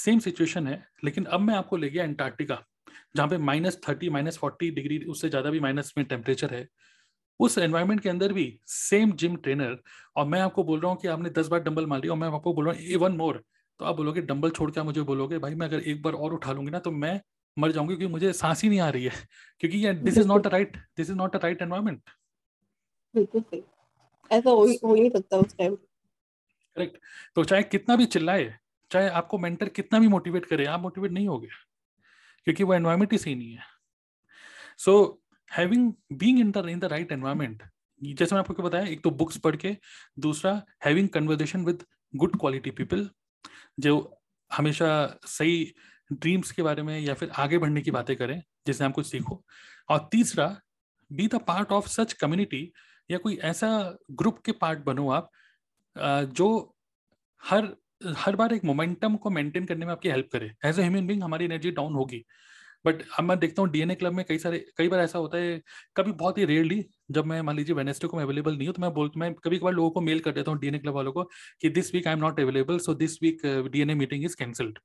सेम सिचुएशन है, लेकिन अब मैं आपको ले गया एंटार्क्टिका, जहाँ पे minus thirty minus forty degree, उससे ज़्यादा भी माइनस में टेम्परेचर है। उस एनवायरनमेंट के अंदर भी सेम जिम ट्रेनर, और मैं आपको बोल रहा हूँ कि आपने दस बार डंबल मार लिया और मैं आपको बोल रहा हूँ ए वन मोर, तो आप बोलोगे, डंबल छोड़ के मुझे बोलोगे भाई मैं अगर एक बार और उठा लूंगी ना तो मैं मर जाऊंगी, क्योंकि मुझे सांस ही नहीं आ रही है, क्योंकि this is not a right this is not a right environment. बिल्कुल सही, ऐसा हो ही नहीं सकता उस टाइम, करेक्ट। तो चाहे कितना भी चिल्लाए, चाहे आपको मेंटर कितना भी मोटिवेट करे, आप मोटिवेट नहीं होगे, क्योंकि वो एनवायरनमेंट ही सही नहीं है। So having being in the in the right environment, जैसे मैं आपको बताया, एक तो बुक्स पढ़ के, दूसरा having conversation with good quality people जो हमेशा सही ड्रीम्स के बारे में या फिर आगे बढ़ने की बातें करें जिससे हम कुछ सीखो, और तीसरा be the part of such community या कोई ऐसा ग्रुप के पार्ट बनो आप जो हर हर बार एक मोमेंटम को मेंटेन करने में आपकी हेल्प करे। एज ए ह्यूमन बीइंग हमारी एनर्जी डाउन होगी, बट अब मैं देखता हूँ डीएनए क्लब में कई सारे कई बार ऐसा होता है, कभी बहुत ही रेयरली, जब मैं मान लीजिए वेडनेसडे को मैं अवेलेबल नहीं हूँ तो मैं बोलता मैं कभी कभार लोगों को मेल कर देता हूँ डीएनए क्लब वालों को कि this week I am not available, so this week DNA meeting is cancelled.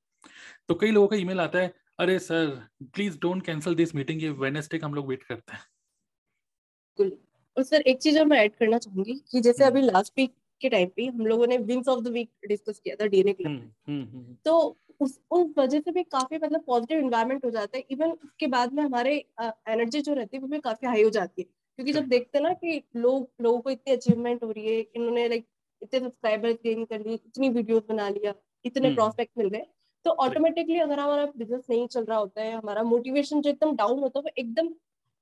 तो कई लोगों का ईमेल आता है, अरे sir please don't cancel this meeting, ये वेडनेसडे का हम लोग वेट करते हैं। और सर एक चीज और मैं ऐड करना चाहूंगी कि जैसे अभी लास्ट वीक के टाइम पे हम लोगों ने wings of the week discuss किया था डीएनए क्लब में, तो उस उस वजह से भी काफी मतलब पॉजिटिव एनवायरनमेंट हो जाता है। इवन उसके बाद में हमारे एनर्जी जो रहती है वो भी काफी हाई हो जाती है, क्योंकि जब देखते हैं ना कि लोग लोगों को इतनी अचीवमेंट हो रही है, इन्होंने लाइक इतने सब्सक्राइबर्स गेन कर लिए, इतनी वीडियोस बना लिया, इतने प्रोस्पेक्ट मिल गए, तो ऑटोमेटिकली अगर हमारा बिजनेस नहीं चल रहा होता है, हमारा मोटिवेशन जो एकदम डाउन होता है वो एकदम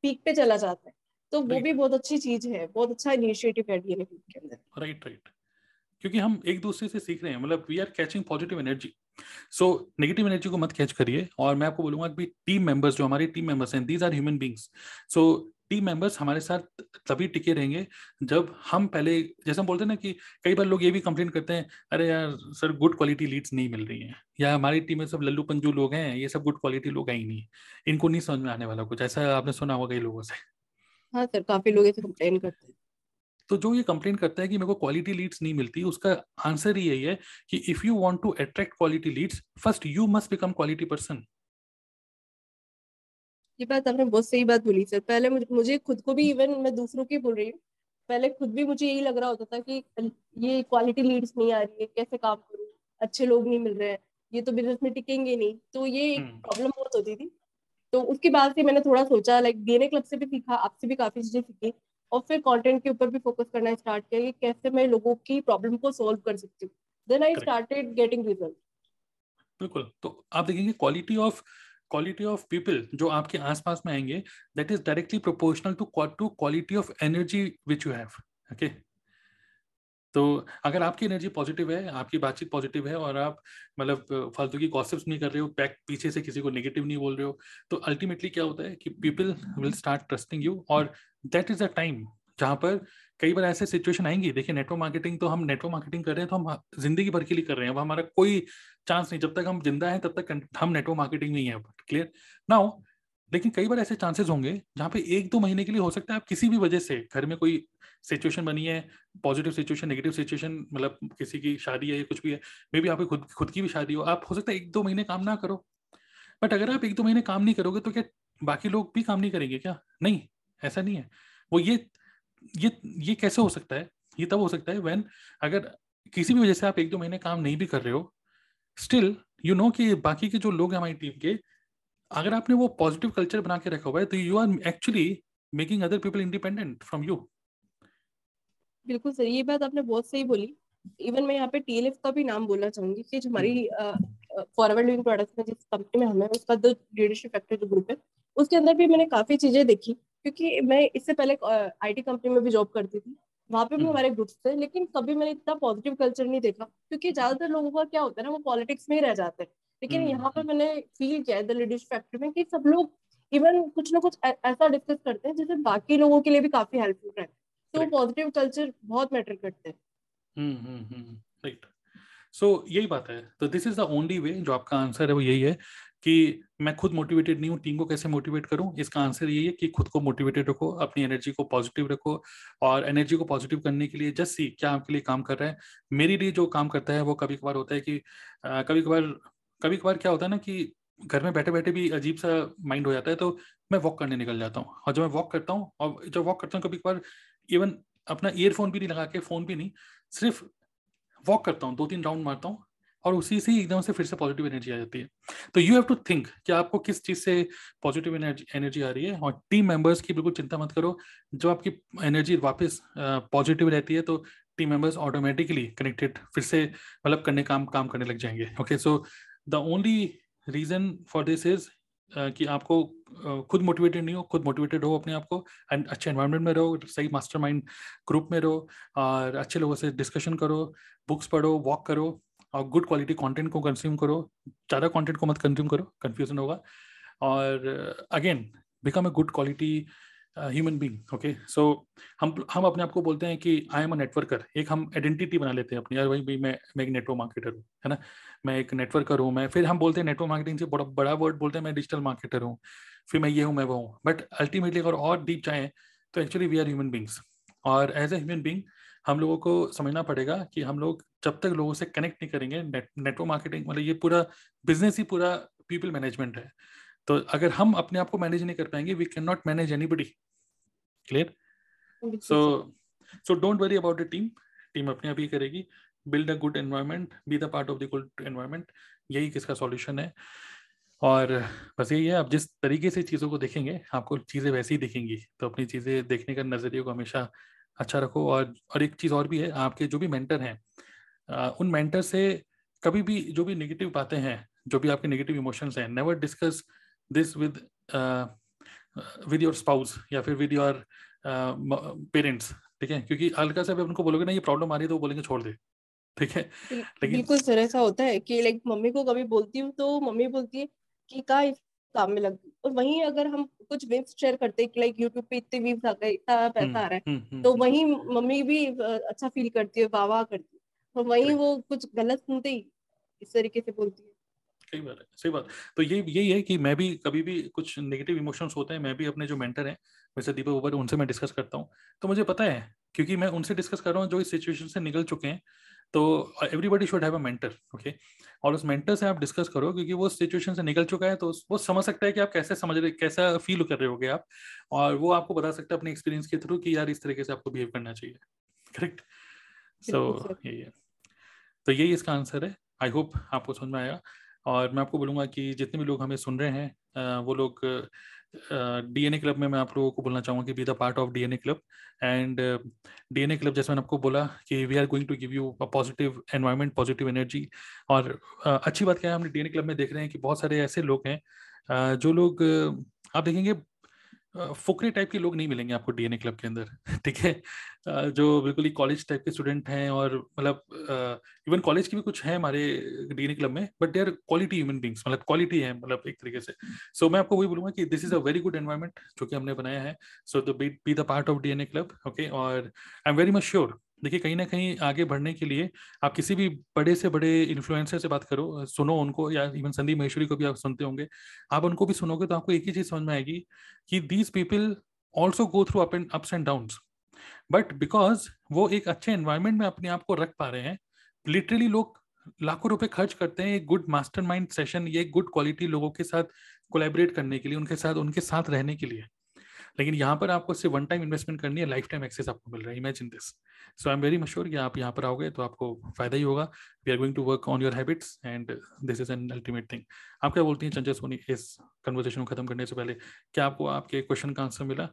पीक पे चला जाता है। तो वो भी बहुत अच्छी चीज है, बहुत अच्छा इनिशिएटिव है डीएनए क्लब के अंदर, राइट राइट, क्योंकि हम एक दूसरे से सीख रहे हैं, मतलब we are catching positive energy. So negative energy को मत कैच करिए, और मैं आपको बोलूंगा कि टीम मेंबर्स जो हमारे टीम मेंबर्स हैं, these are human beings, so team members हमारे साथ तभी टिके रहेंगे जब हम पहले, जैसे हम बोलते हैं ना कि कई बार लोग ये भी कंप्लेन करते हैं, अरे यार सर गुड क्वालिटी लीड्स नहीं मिल रही हैं, या हमारी टीम में सब लल्लू पंजू लोग हैं, ये सब गुड क्वालिटी लोग हैं ही नहीं, इनको नहीं समझ में आने वाला कुछ, ऐसा आपने सुना होगा कई लोगों से। हाँ सर, काफी लोग ऐसे कंप्लेन करते हैं। तो जो ये कंप्लेन करता है कि मेरे को क्वालिटी लीड्स नहीं मिलती, उसका आंसर ही यही है कि if you want to attract quality leads, first you must become quality person. ये बात आपने बहुत सही बात बोली सर। पहले मुझे खुद को भी, इवन मैं दूसरों की बोल रही हूँ, पहले खुद भी मुझे यही लग रहा होता था कि ये क्वालिटी लीड्स नहीं आ रही है, कैसे काम करूँ, अच्छे लोग नहीं मिल रहे हैं, ये तो बिजनेस में टिकेंगे नहीं, तो ये एक प्रॉब्लम बहुत होती थी। तो उसके बाद से मैंने थोड़ा सोचा, लाइक डीएनए क्लब से भी सीखा, आपसे भी काफी चीजें सीखी, और फिर कंटेंट के ऊपर भी फोकस करना स्टार्ट किया कि कैसे मैं लोगों की प्रॉब्लम को सॉल्व कर सकती हूँ। Then I started getting result. बिल्कुल, तो आप देखेंगे quality of quality of people जो आपके आसपास में आएंगे, that is directly proportional to to quality of energy which you have. Okay, तो अगर आपकी एनर्जी पॉजिटिव है, आपकी बातचीत पॉजिटिव है, और आप मतलब फालतू की गॉसिप्स नहीं कर रहे हो, बैक पीछे से किसी को नेगेटिव नहीं बोल रहे हो, तो अल्टीमेटली क्या होता है कि people will start trusting you, और दैट इज अ टाइम जहाँ पर कई बार ऐसे सिचुएशन आएंगी। देखिए नेटवर्क मार्केटिंग, तो हम नेटवर्क मार्केटिंग कर रहे हैं तो हम जिंदगी भर के लिए कर रहे हैं, अब हमारा कोई चांस नहीं, जब तक हम जिंदा हैं तब तक हम नेटवर्क मार्केटिंग में ही हैं, क्लियर नाउ। लेकिन कई बार ऐसे चांसेस होंगे जहाँ पे एक दो महीने के लिए हो सकता है आप किसी भी वजह से, घर में कोई सिचुएशन बनी है, पॉजिटिव सिचुएशन, नेगेटिव सिचुएशन, मतलब किसी की शादी है या कुछ भी है, मे बी आपकी खुद खुद की भी शादी हो, आप हो सकता है एक दो महीने काम ना करो, बट अगर आप एक दो महीने काम नहीं करोगे तो क्या बाकी लोग भी काम नहीं करेंगे क्या? नहीं, ऐसा नहीं है। वो ये ये ये कैसे हो सकता है? ये तब हो सकता है व्हेन अगर किसी भी वजह से आप एक दो महीने काम नहीं भी कर रहे हो, स्टिल यू नो कि बाकी के जो लोग हैं हमारी टीम के, अगर आपने वो पॉजिटिव कल्चर बना के रखा हुआ है तो you are actually making other people independent from you. बिल्कुल सर, ये बात आपने बहुत सही बोली। इवन मैं यहाँ पे टीएलएफ का भी नाम बोलना चाहूंगी कि जो हमारी फॉरवर्ड लिविंग प्रोडक्ट्स में जिस कंपनी में हमें उसका जो लीडरशिप फैक्टर जो ग्रुप है उसके अंदर भी मैंने काफी चीजें देखी, क्योंकि मैं इससे पहले आईटी कंपनी में भी जॉब करती थी, वहाँ पे भी हमारे ग्रुप्स थे, लेकिन कभी मैंने इतना पॉजिटिव कल्चर नहीं देखा, क्योंकि ज्यादातर लोगों का क्या होता है ना, वो पॉलिटिक्स में ही रह जाते हैं। लेकिन यहाँ पर मैंने फील किया है द लीडरशिप फैक्ट्री में कि सब लोग इवन कुछ ना कुछ ऐसा डिस्कस करते हैं जिससे बाकी लोगों के लिए भी काफी हेल्पफुल रहता है। तो पॉजिटिव कल्चर बहुत मैटर करते हैं। सो यही बात है। तो this is the only way, जो आपका आंसर है वो यही है कि मैं खुद मोटिवेटेड नहीं हूँ, टीम को कैसे मोटिवेट करूँ। इसका आंसर यही है कि खुद को मोटिवेटेड रखो, अपनी एनर्जी को पॉजिटिव रखो, और एनर्जी को पॉजिटिव करने के लिए जस्ट सी क्या आपके लिए काम कर रहा है। मेरे लिए जो काम करता है वो कभी कभार होता है कि आ, कभी कभार कभी कभार क्या होता है ना कि घर में बैठे बैठे भी अजीब सा माइंड हो जाता है, तो मैं वॉक करने निकल जाता हूँ। और जब मैं वॉक करता हूँ और जब वॉक करता हूँ कभी कभार इवन अपना ईयरफोन भी नहीं लगा के, फोन भी नहीं, सिर्फ वॉक करता हूँ, दो तीन राउंड मारता हूँ, और उसी से एकदम से फिर से पॉजिटिव एनर्जी आ जाती है। तो यू हैव टू थिंक कि आपको किस चीज़ से पॉजिटिव एनर्जी एनर्जी आ रही है। और टीम मेंबर्स की बिल्कुल चिंता मत करो, जब आपकी एनर्जी वापस पॉजिटिव रहती है तो टीम मेंबर्स ऑटोमेटिकली कनेक्टेड फिर से मतलब करने काम काम करने लग जाएंगे। Okay, so the only reason for this is कि आपको खुद मोटिवेटेड नहीं हो, खुद मोटिवेटेड हो अपने आप को, एंड अच्छे एनवायरनमेंट में रहो, सही मास्टरमाइंड ग्रुप में रहो, और अच्छे लोगों से डिस्कशन करो, बुक्स पढ़ो, वॉक करो, और गुड क्वालिटी कंटेंट को कंज्यूम करो। ज़्यादा कंटेंट को मत कंज्यूम करो, कन्फ्यूजन होगा। और again become a good quality human being. Okay, so हम हम अपने आप को बोलते हैं कि आई एम अ नेटवर्कर, एक हम आइडेंटिटी बना लेते हैं अपनी, यार भाई भाई मैं मैं एक नेटवर्क मार्केटर हूँ, है ना, मैं एक नेटवर्कर हूँ मैं। फिर हम बोलते हैं नेटवर्क मार्केटिंग से बड़ा बड़ा वर्ड बोलते हैं, मैं डिजिटल मार्केटर हूँ, फिर मैं ये हूँ, मैं वो हूँ। बट अल्टीमेटली अगर और डीप जाएँ तो actually we are human beings, और एज ए ह्यूमन बींग हम लोगों को समझना पड़ेगा कि हम लोग जब तक लोगों से कनेक्ट नहीं करेंगे, नेटवर्क मार्केटिंग मतलब ये पूरा बिजनेस ही पूरा पीपल मैनेजमेंट है। तो अगर हम अपने आप को मैनेज नहीं कर पाएंगे, we can not manage anybody. Clear? So so don't worry about the team, team अपने आप ही करेगी। Build a good environment, be the part of the good environment, यही किसका सॉल्यूशन है। और बस यही है, आप जिस तरीके से चीज़ों को देखेंगे आपको चीज़ें वैसी ही दिखेंगी। तो अपनी चीज़ें देखने का नजरिए को हमेशा अच्छा रखो। और और एक चीज़ और भी है, आपके जो भी मेंटर हैं उन मेंटर से कभी भी जो भी नेगेटिव बातें हैं, जो भी आपके नेगेटिव इमोशंस हैं, never discuss this with with your spouse या फिर विद योर पेरेंट्स। ठीक है, क्योंकि हल्का सा भी उनको बोलोगे ना ये प्रॉब्लम आ रही है तो वो बोलेंगे छोड़ दे। ठीक है, लेकिन बिल्कुल सर ऐसा होता है कि लाइक मम्मी को कभी बोलती हूँ तो मम्मी बोलती है कि का काम में लग। और वहीं अगर हम कुछ वेब्स शेयर करते हैं कि लाइक यूट्यूब पे इतने व्यूज आ गए, इतना पैसा आ रहा है, तो वहीं मम्मी भी अच्छा फील करती है, वाह करती है। और वहीं वो कुछ गलत सुनते ही इस तरीके से बोलती है। सही बात है, सही बात। तो ये यही है कि मैं भी कभी भी कुछ नेगेटिव इमोशंस होते हैं, मैं भी अपने जो मेंटर हैं मिस्टर दीपक ओबर, उनसे मैं डिस्कस करता हूँ। तो मुझे पता है क्योंकि मैं उनसे डिस्कस कर रहा हूँ जो इस सिचुएशन से निकल चुके हैं। तो everybody should have a mentor. Okay, और उस मेंटर से आप डिस्कस करो, क्योंकि वो सिचुएशन से निकल चुका है तो वो समझ सकता है कि आप कैसे समझ रहे, कैसा फील कर रहे होगे आप, और वो आपको बता सकता है अपने एक्सपीरियंस के थ्रू कि यार इस तरीके से आपको बिहेव करना चाहिए। करेक्ट? सो यही है, तो यही इसका आंसर है। आई होप आपको समझ में आया। और मैं आपको बोलूँगा कि जितने भी लोग हमें सुन रहे हैं वो लोग डीएनए क्लब में, मैं आप लोगों को बोलना चाहूँगा कि be the part of डीएनए क्लब। And डीएनए क्लब, जैसे मैंने आपको बोला कि we are going to give you a positive environment, positive energy. और uh, अच्छी बात क्या है, हम डीएनए क्लब में देख रहे हैं कि बहुत सारे ऐसे लोग हैं uh, जो लोग uh, आप देखेंगे फुकरे टाइप के लोग नहीं मिलेंगे आपको डीएनए क्लब के अंदर। ठीक है, जो बिल्कुल ही कॉलेज टाइप के स्टूडेंट हैं, और मतलब इवन कॉलेज के भी कुछ हैं हमारे डीएनए क्लब में, but they are quality human beings, मतलब क्वालिटी है मतलब एक तरीके से। सो so, मैं आपको वही बोलूँगा कि this is a very good environment जो कि हमने बनाया है। So the be the part of डीएनए क्लब। Okay, और I am very much sure, देखिए कहीं ना कहीं आगे बढ़ने के लिए आप किसी भी बड़े से बड़े इन्फ्लुएंसर से बात करो, सुनो उनको, या इवन संदीप महेश्वरी को भी आप सुनते होंगे, आप उनको भी सुनोगे तो आपको एक ही चीज़ समझ में आएगी कि these people also go through up and ups and downs, but because वो एक अच्छे एनवायरनमेंट में अपने आप को रख पा रहे हैं। लिटरली लोग लाखों रुपए खर्च करते हैं एक गुड मास्टरमाइंड सेशन, ये गुड क्वालिटी लोगों के साथ कोलैबोरेट करने के लिए, उनके साथ उनके साथ रहने के लिए। लेकिन यहाँ पर आपको सिर्फ वन टाइम इन्वेस्टमेंट करनी है, लाइफ टाइम एक्सेस आपको मिल रहा है। Imagine this. So I am very much sure कि आप यहाँ पर आओगे तो आपको फायदा ही होगा। We are going to work on your habits and this is an ultimate thing. आप क्या बोलती हैं चंचल सोनी, इस कन्वर्सेशन को खत्म करने से पहले, क्या आपको आपके क्वेश्चन का आंसर मिला?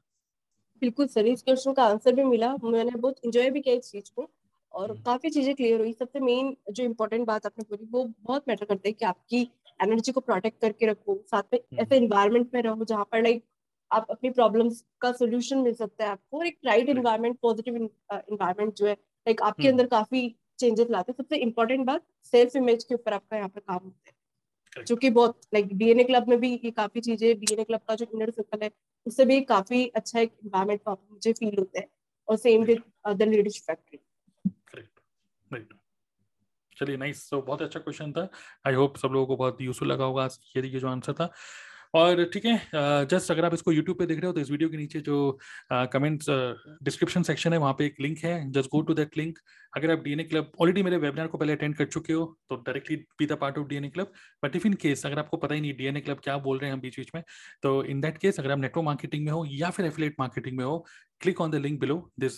बिल्कुल सर, इस क्वेश्चन का आंसर भी मिला, मैंने बहुत इंजॉय भी किया इस चीज को, और काफी चीजें क्लियर हुई। सबसे मेन जो इम्पोर्टेंट बात आपने बोली वो बहुत मैटर करती है कि आपकी एनर्जी को प्रोटेक्ट करके रखो, साथ में ऐसे एनवायरमेंट में रहो जहाँ पर लाइक आप अपनी प्रॉब्लम्स का सोल्यूशन मिल सकता है आपको, और एक राइट इन्वायरमेंट, पॉजिटिव इन्वायरमेंट जो है लाइक आपके अंदर काफी चेंजेस लाते हैं। सबसे इम्पोर्टेंट बात सेल्फ इमेज के ऊपर आपका यहाँ पर काम होता है, जो कि बहुत लाइक डीएनए क्लब में भी ये काफी चीजें, डीएनए क्लब का जो इनर सर्कल है उससे भी काफी अच्छा एक एनवायरमेंट का मुझे फील होता है, और same with the leadership factory. Right, चलिए नाइस। सो बहुत अच्छा क्वेश्चन था, आई होप सब लोगों को बहुत यूजफुल लगा होगा ये ये जो आंसर था। और ठीक है, जस्ट अगर आप इसको यूट्यूब पे देख रहे हो तो इस वीडियो के नीचे जो कमेंट्स डिस्क्रिप्शन सेक्शन है वहाँ पे एक लिंक है, just go to that link. अगर आप डीएनए क्लब ऑलरेडी मेरे वेबिनार को पहले अटेंड कर चुके हो तो directly be the part of डीएनए क्लब, but if in case अगर आपको पता ही नहीं डीएनए क्लब क्या बोल रहे हैं हम बीच बीच में, तो इन दैट केस अगर आप नेटवर्क मार्केटिंग में हो या फिर एफिलिएट मार्केटिंग में हो, click on the link below this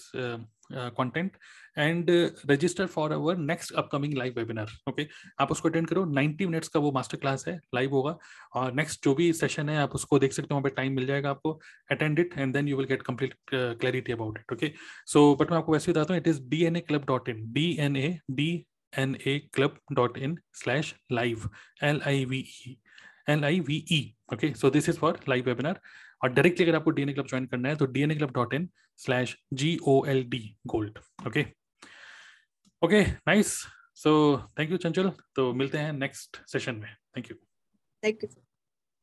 content and register for our next upcoming live webinar. Okay, आप उसको अटेंड करो, नब्बे मिनट्स का वो मास्टर क्लास है, लाइव होगा, और नेक्स्ट जो भी सेशन है आप उसको देख सकते हो, वहाँ पे टाइम मिल जाएगा आपको, attend it and then you will get complete clarity about it. Okay, so but मैं आपको वैसे बताता हूँ, it is D N A club dot in D N A D N A club dot in slash live L I V E L I V E. Okay, so this is for live webinar. और directly अगर आपको डीएनए क्लब join करना है तो डीएनए क्लब dot in slash G O L D gold. Okay okay nice, so thank you Chanchal, तो मिलते हैं next session में। Thank you, thank you.